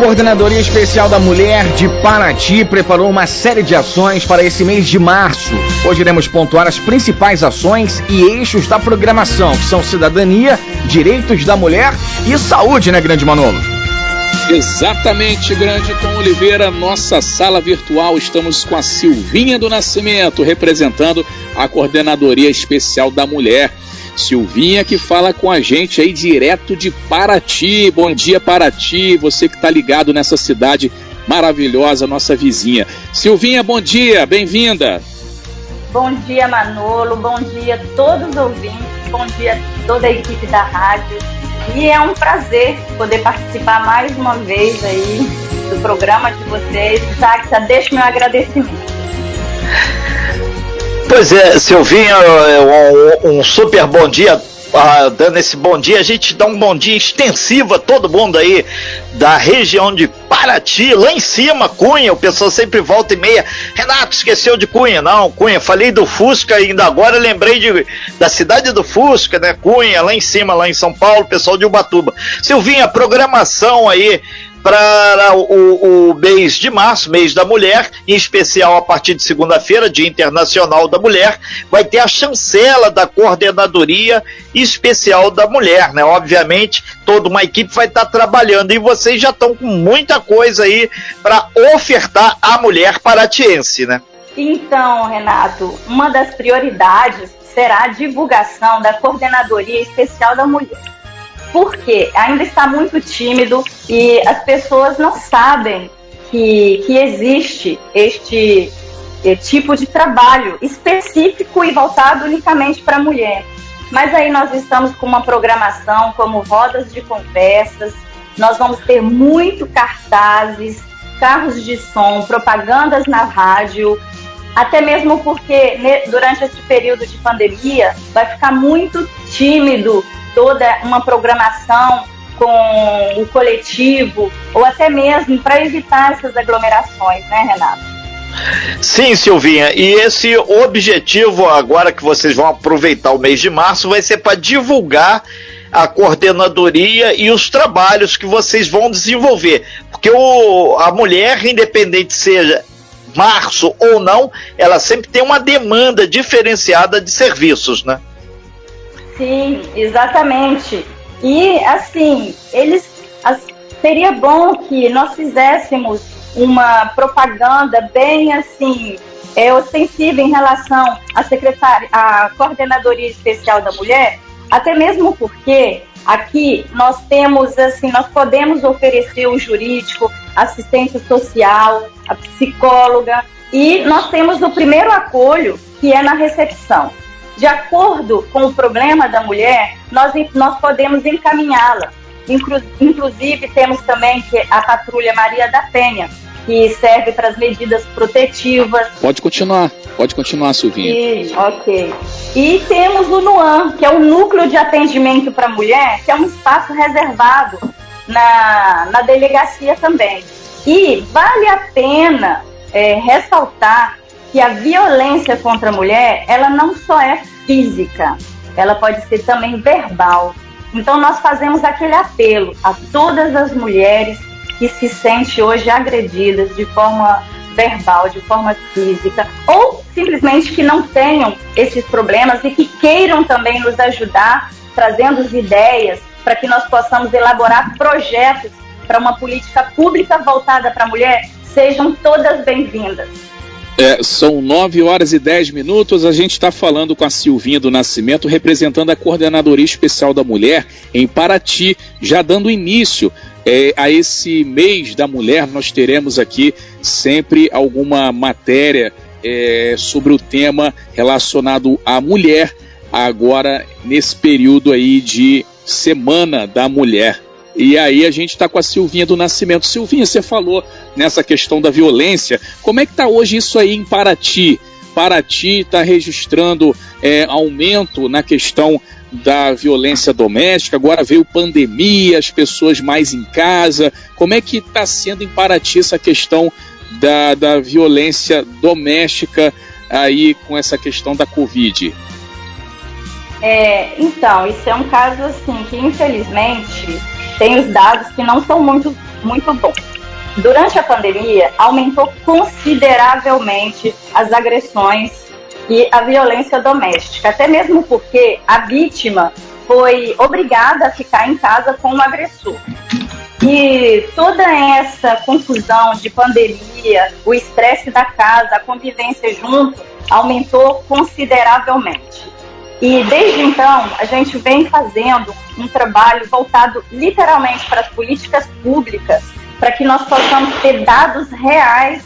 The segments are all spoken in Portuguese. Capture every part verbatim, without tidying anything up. Coordenadoria Especial da Mulher de Paraty preparou uma série de ações para esse mês de março. Hoje iremos pontuar as principais ações e eixos da programação, que são cidadania, direitos da mulher e saúde, né, grande Manolo? Exatamente, grande Tom Oliveira. Nossa sala virtual, estamos com a Silvinha do Nascimento, representando a Coordenadoria Especial da Mulher. Silvinha que fala com a gente aí direto de Paraty. Bom dia, Paraty, você que está ligado nessa cidade maravilhosa, nossa vizinha. Silvinha, bom dia, bem-vinda. Bom dia, Manolo, bom dia a todos os ouvintes, bom dia a toda a equipe da rádio. E é um prazer poder participar mais uma vez aí do programa de vocês. Tá, já deixo meu agradecimento. Pois é, Silvinha, um, um super bom dia, uh, dando esse bom dia, a gente dá um bom dia extensivo a todo mundo aí da região de Paraty, lá em cima, Cunha, o pessoal sempre volta e meia, Renato, esqueceu de Cunha, não, Cunha, falei do Fusca ainda agora, lembrei de, da cidade do Fusca, né, Cunha, lá em cima, lá em São Paulo, pessoal de Ubatuba. Silvinha, programação aí para o, o mês de março, mês da mulher, em especial a partir de segunda-feira, Dia Internacional da Mulher, vai ter a chancela da Coordenadoria Especial da Mulher, né? Obviamente, toda uma equipe vai estar trabalhando e vocês já estão com muita coisa aí para ofertar à mulher paratiense, né? Então, Renato, uma das prioridades será a divulgação da Coordenadoria Especial da Mulher. Porque ainda está muito tímido e as pessoas não sabem que, que existe este tipo de trabalho específico e voltado unicamente para a mulher. Mas aí nós estamos com uma programação como rodas de conversas, nós vamos ter muito cartazes, carros de som, propagandas na rádio, até mesmo porque durante esse período de pandemia vai ficar muito tímido toda uma programação com o coletivo, ou até mesmo para evitar essas aglomerações, né, Renato? Sim, Silvinha, e esse objetivo agora que vocês vão aproveitar o mês de março vai ser para divulgar a coordenadoria e os trabalhos que vocês vão desenvolver, porque o, a mulher, independente seja março ou não, ela sempre tem uma demanda diferenciada de serviços, né? Sim, exatamente. E assim, eles as, seria bom que nós fizéssemos uma propaganda bem assim, é, ostensiva em relação à secretária, à Coordenadoria Especial da Mulher, até mesmo porque aqui nós temos assim, nós podemos oferecer o jurídico, assistência social, a psicóloga, e nós temos o primeiro acolho, que é na recepção. De acordo com o problema da mulher, nós, nós podemos encaminhá-la. Inclu, inclusive, temos também a Patrulha Maria da Penha, que serve para as medidas protetivas. Pode continuar, pode continuar, Silvinha. E, ok. E temos o NUAN, que é o Núcleo de Atendimento para a Mulher, que é um espaço reservado na, na delegacia também. E vale a pena é, ressaltar que a violência contra a mulher, ela não só é física, ela pode ser também verbal. Então nós fazemos aquele apelo a todas as mulheres que se sentem hoje agredidas de forma verbal, de forma física, ou simplesmente que não tenham esses problemas e que queiram também nos ajudar, trazendo ideias para que nós possamos elaborar projetos para uma política pública voltada para a mulher. Sejam todas bem-vindas. É, são nove horas e dez minutos, a gente está falando com a Silvinha do Nascimento, representando a Coordenadoria Especial da Mulher em Paraty, já dando início é, a esse mês da mulher. Nós teremos aqui sempre alguma matéria é, sobre o tema relacionado à mulher, agora nesse período aí de Semana da Mulher. E aí a gente está com a Silvinha do Nascimento. Silvinha, você falou nessa questão da violência. Como é que está hoje isso aí em Paraty? Paraty está registrando é, aumento na questão da violência doméstica. Agora veio pandemia, as pessoas mais em casa. Como é que está sendo em Paraty essa questão da, da violência doméstica aí com essa questão da Covid? É, então, isso é um caso assim que infelizmente tem os dados que não são muito, muito bons. Durante a pandemia, aumentou consideravelmente as agressões e a violência doméstica, até mesmo porque a vítima foi obrigada a ficar em casa com o agressor. E toda essa confusão de pandemia, o estresse da casa, a convivência junto, aumentou consideravelmente. E desde então, a gente vem fazendo um trabalho voltado literalmente para as políticas públicas, para que nós possamos ter dados reais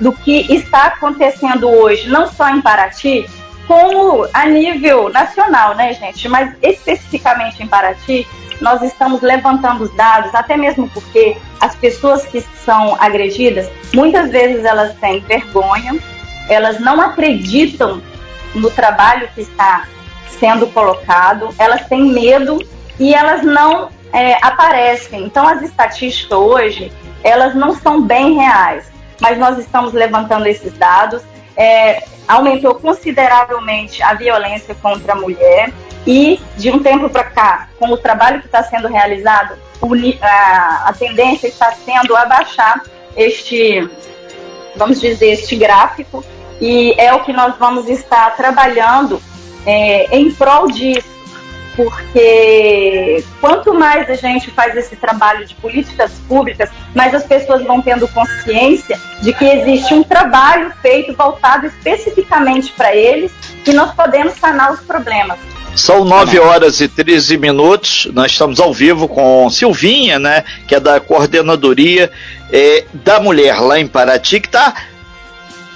do que está acontecendo hoje, não só em Paraty, como a nível nacional, né, gente? Mas especificamente em Paraty, nós estamos levantando os dados, até mesmo porque as pessoas que são agredidas, muitas vezes elas têm vergonha, elas não acreditam no trabalho que está sendo colocado, elas têm medo e elas não é, aparecem. Então, as estatísticas hoje, elas não são bem reais, mas nós estamos levantando esses dados. É, aumentou consideravelmente a violência contra a mulher e, de um tempo para cá, com o trabalho que está sendo realizado, a, a tendência está sendo abaixar este, vamos dizer, este gráfico, e é o que nós vamos estar trabalhando é, em prol disso, porque quanto mais a gente faz esse trabalho de políticas públicas, mais as pessoas vão tendo consciência de que existe um trabalho feito voltado especificamente para eles, que nós podemos sanar os problemas. São nove horas e treze minutos, nós estamos ao vivo com Silvinha, né, que é da Coordenadoria é, da Mulher lá em Paraty, que está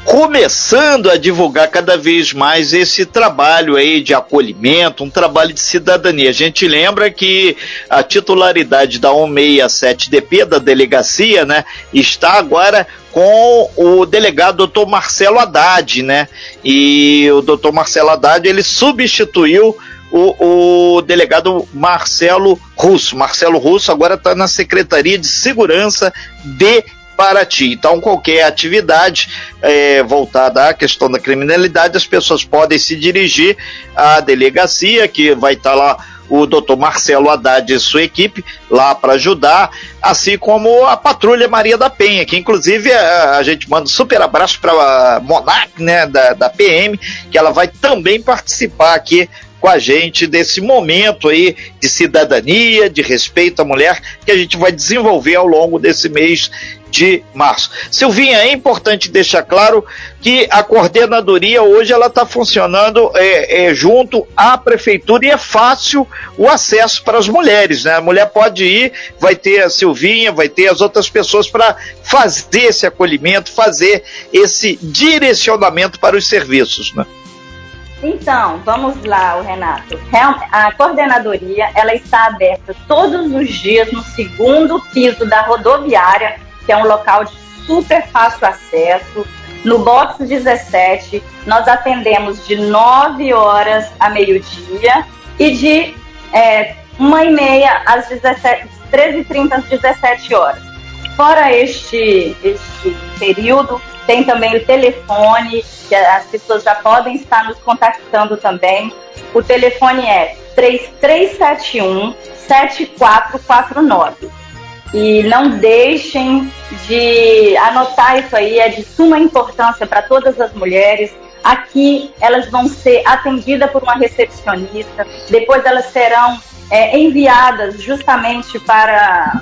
começando a divulgar cada vez mais esse trabalho aí de acolhimento, um trabalho de cidadania. A gente lembra que a titularidade da cento e sessenta e sete D P, da delegacia, né, está agora com o delegado doutor Marcelo Haddad, né, e o doutor Marcelo Haddad, ele substituiu o, o delegado Marcelo Russo. Marcelo Russo agora está na Secretaria de Segurança de Paraty. Então, qualquer atividade é, voltada à questão da criminalidade, as pessoas podem se dirigir à delegacia, que vai estar lá o doutor Marcelo Haddad e sua equipe lá para ajudar, assim como a Patrulha Maria da Penha, que inclusive a, a gente manda um super abraço para a Monac, né, da, da P M, que ela vai também participar aqui com a gente desse momento aí de cidadania, de respeito à mulher, que a gente vai desenvolver ao longo desse mês de março. Silvinha, é importante deixar claro que a coordenadoria hoje ela está funcionando é, é, junto à prefeitura, e é fácil o acesso para as mulheres, né? A mulher pode ir, vai ter a Silvinha, vai ter as outras pessoas para fazer esse acolhimento, fazer esse direcionamento para os serviços, né? Então, vamos lá, Renato. A coordenadoria, ela está aberta todos os dias no segundo piso da rodoviária, que é um local de super fácil acesso. No box dezessete, nós atendemos de nove horas a meio-dia e de é, uma e meia às treze e trinta às dezessete horas. Fora este, este período, tem também o telefone, que as pessoas já podem estar nos contactando também. O telefone é três três sete um, sete quatro quatro nove. E não deixem de anotar isso aí, é de suma importância para todas as mulheres. Aqui elas vão ser atendidas por uma recepcionista, depois elas serão é, enviadas justamente para...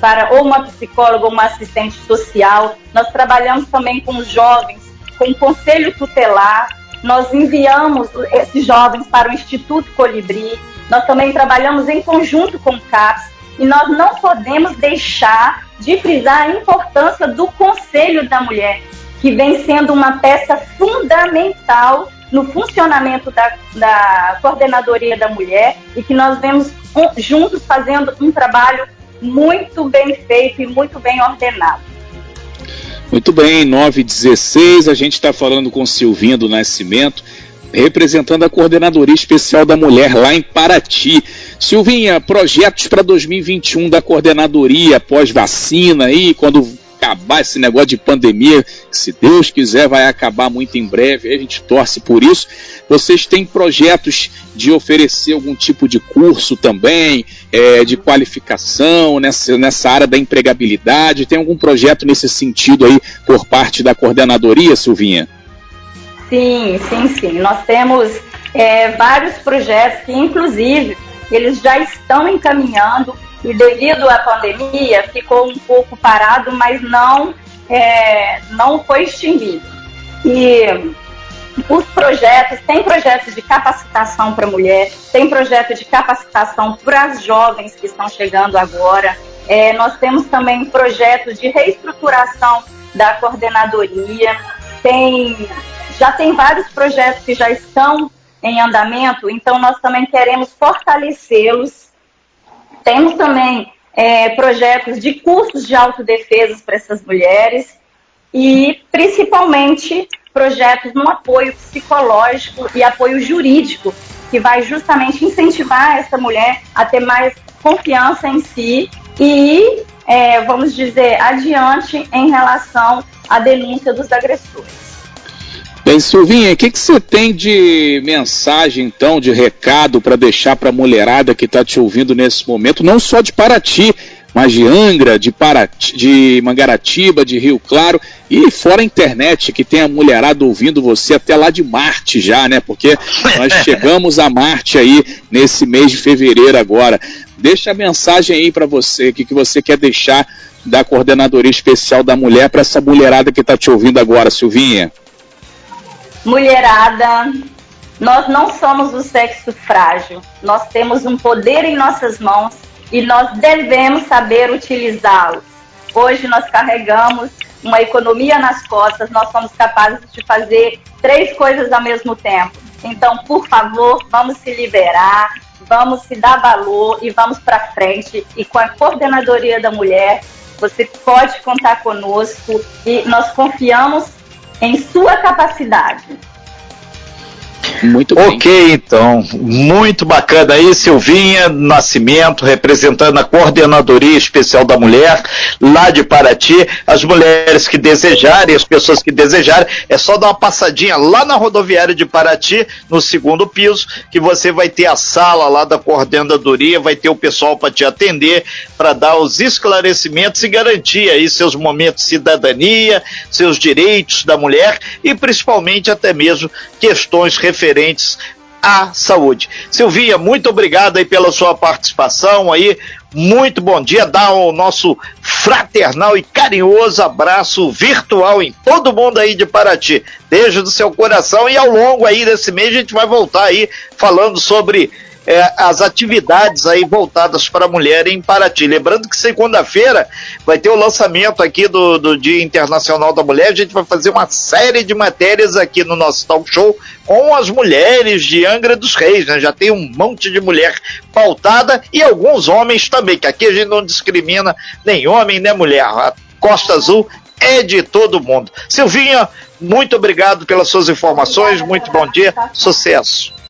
para ou uma psicóloga ou uma assistente social. Nós trabalhamos também com os jovens, com o Conselho Tutelar, nós enviamos esses jovens para o Instituto Colibri, nós também trabalhamos em conjunto com o CAPS, e nós não podemos deixar de frisar a importância do Conselho da Mulher, que vem sendo uma peça fundamental no funcionamento da, da Coordenadoria da Mulher, e que nós vemos juntos fazendo um trabalho muito bem feito e muito bem ordenado. Muito bem, nove e dezesseis, a gente está falando com Silvinha do Nascimento, representando a Coordenadoria Especial da Mulher lá em Paraty. Silvinha, projetos para dois mil e vinte e um da Coordenadoria, pós-vacina aí, quando acabar esse negócio de pandemia, que, se Deus quiser, vai acabar muito em breve, a gente torce por isso. Vocês têm projetos de oferecer algum tipo de curso também, é, de qualificação nessa, nessa área da empregabilidade? Tem algum projeto nesse sentido aí por parte da coordenadoria, Silvinha? Sim, sim, sim. Nós temos é, vários projetos que, inclusive, eles já estão encaminhando, e devido à pandemia ficou um pouco parado, mas não, é, não foi extinguido. E os projetos, tem projetos de capacitação para a mulher, tem projeto de capacitação para as jovens que estão chegando agora. É, nós temos também projetos de reestruturação da coordenadoria, tem, já tem vários projetos que já estão em andamento, então nós também queremos fortalecê-los. Temos também é, projetos de cursos de autodefesa para essas mulheres e, principalmente, projetos no apoio psicológico e apoio jurídico, que vai justamente incentivar essa mulher a ter mais confiança em si e, é, vamos dizer, adiante em relação à denúncia dos agressores. Bem, Silvinha, o que, que você tem de mensagem, então, de recado para deixar para a mulherada que está te ouvindo nesse momento, não só de Paraty, mas de Angra, de, Paraty, de Mangaratiba, de Rio Claro, e fora a internet, que tem a mulherada ouvindo você até lá de Marte já, né? Porque nós chegamos a Marte aí nesse mês de fevereiro agora. Deixa a mensagem aí para você, o que, que você quer deixar da Coordenadoria Especial da Mulher para essa mulherada que está te ouvindo agora, Silvinha. Mulherada, nós não somos o sexo frágil, nós temos um poder em nossas mãos e nós devemos saber utilizá-lo. Hoje nós carregamos uma economia nas costas, nós somos capazes de fazer três coisas ao mesmo tempo. Então, por favor, vamos se liberar, vamos se dar valor e vamos para frente. E com a Coordenadoria da Mulher, você pode contar conosco e nós confiamos em sua capacidade. Muito bem. Ok, então. Muito bacana aí, Silvinha Nascimento, representando a Coordenadoria Especial da Mulher, lá de Paraty. As mulheres que desejarem, as pessoas que desejarem, é só dar uma passadinha lá na rodoviária de Paraty, no segundo piso, que você vai ter a sala lá da coordenadoria, vai ter o pessoal para te atender, para dar os esclarecimentos e garantir aí seus momentos de cidadania, seus direitos da mulher e principalmente até mesmo questões referentes referentes à saúde. Silvia, muito obrigado aí pela sua participação aí, muito bom dia, dá o nosso fraternal e carinhoso abraço virtual em todo mundo aí de Paraty, beijo do seu coração, e ao longo aí desse mês a gente vai voltar aí falando sobre é, as atividades aí voltadas para a mulher em Paraty, lembrando que segunda-feira vai ter o lançamento aqui do, do Dia Internacional da Mulher, a gente vai fazer uma série de matérias aqui no nosso talk show com as mulheres de Angra dos Reis, né? Já tem um monte de mulher pautada e alguns homens também, que aqui a gente não discrimina nem homem, nem mulher. A Costa Azul é de todo mundo. Silvinha, muito obrigado pelas suas informações, muito bom dia, sucesso.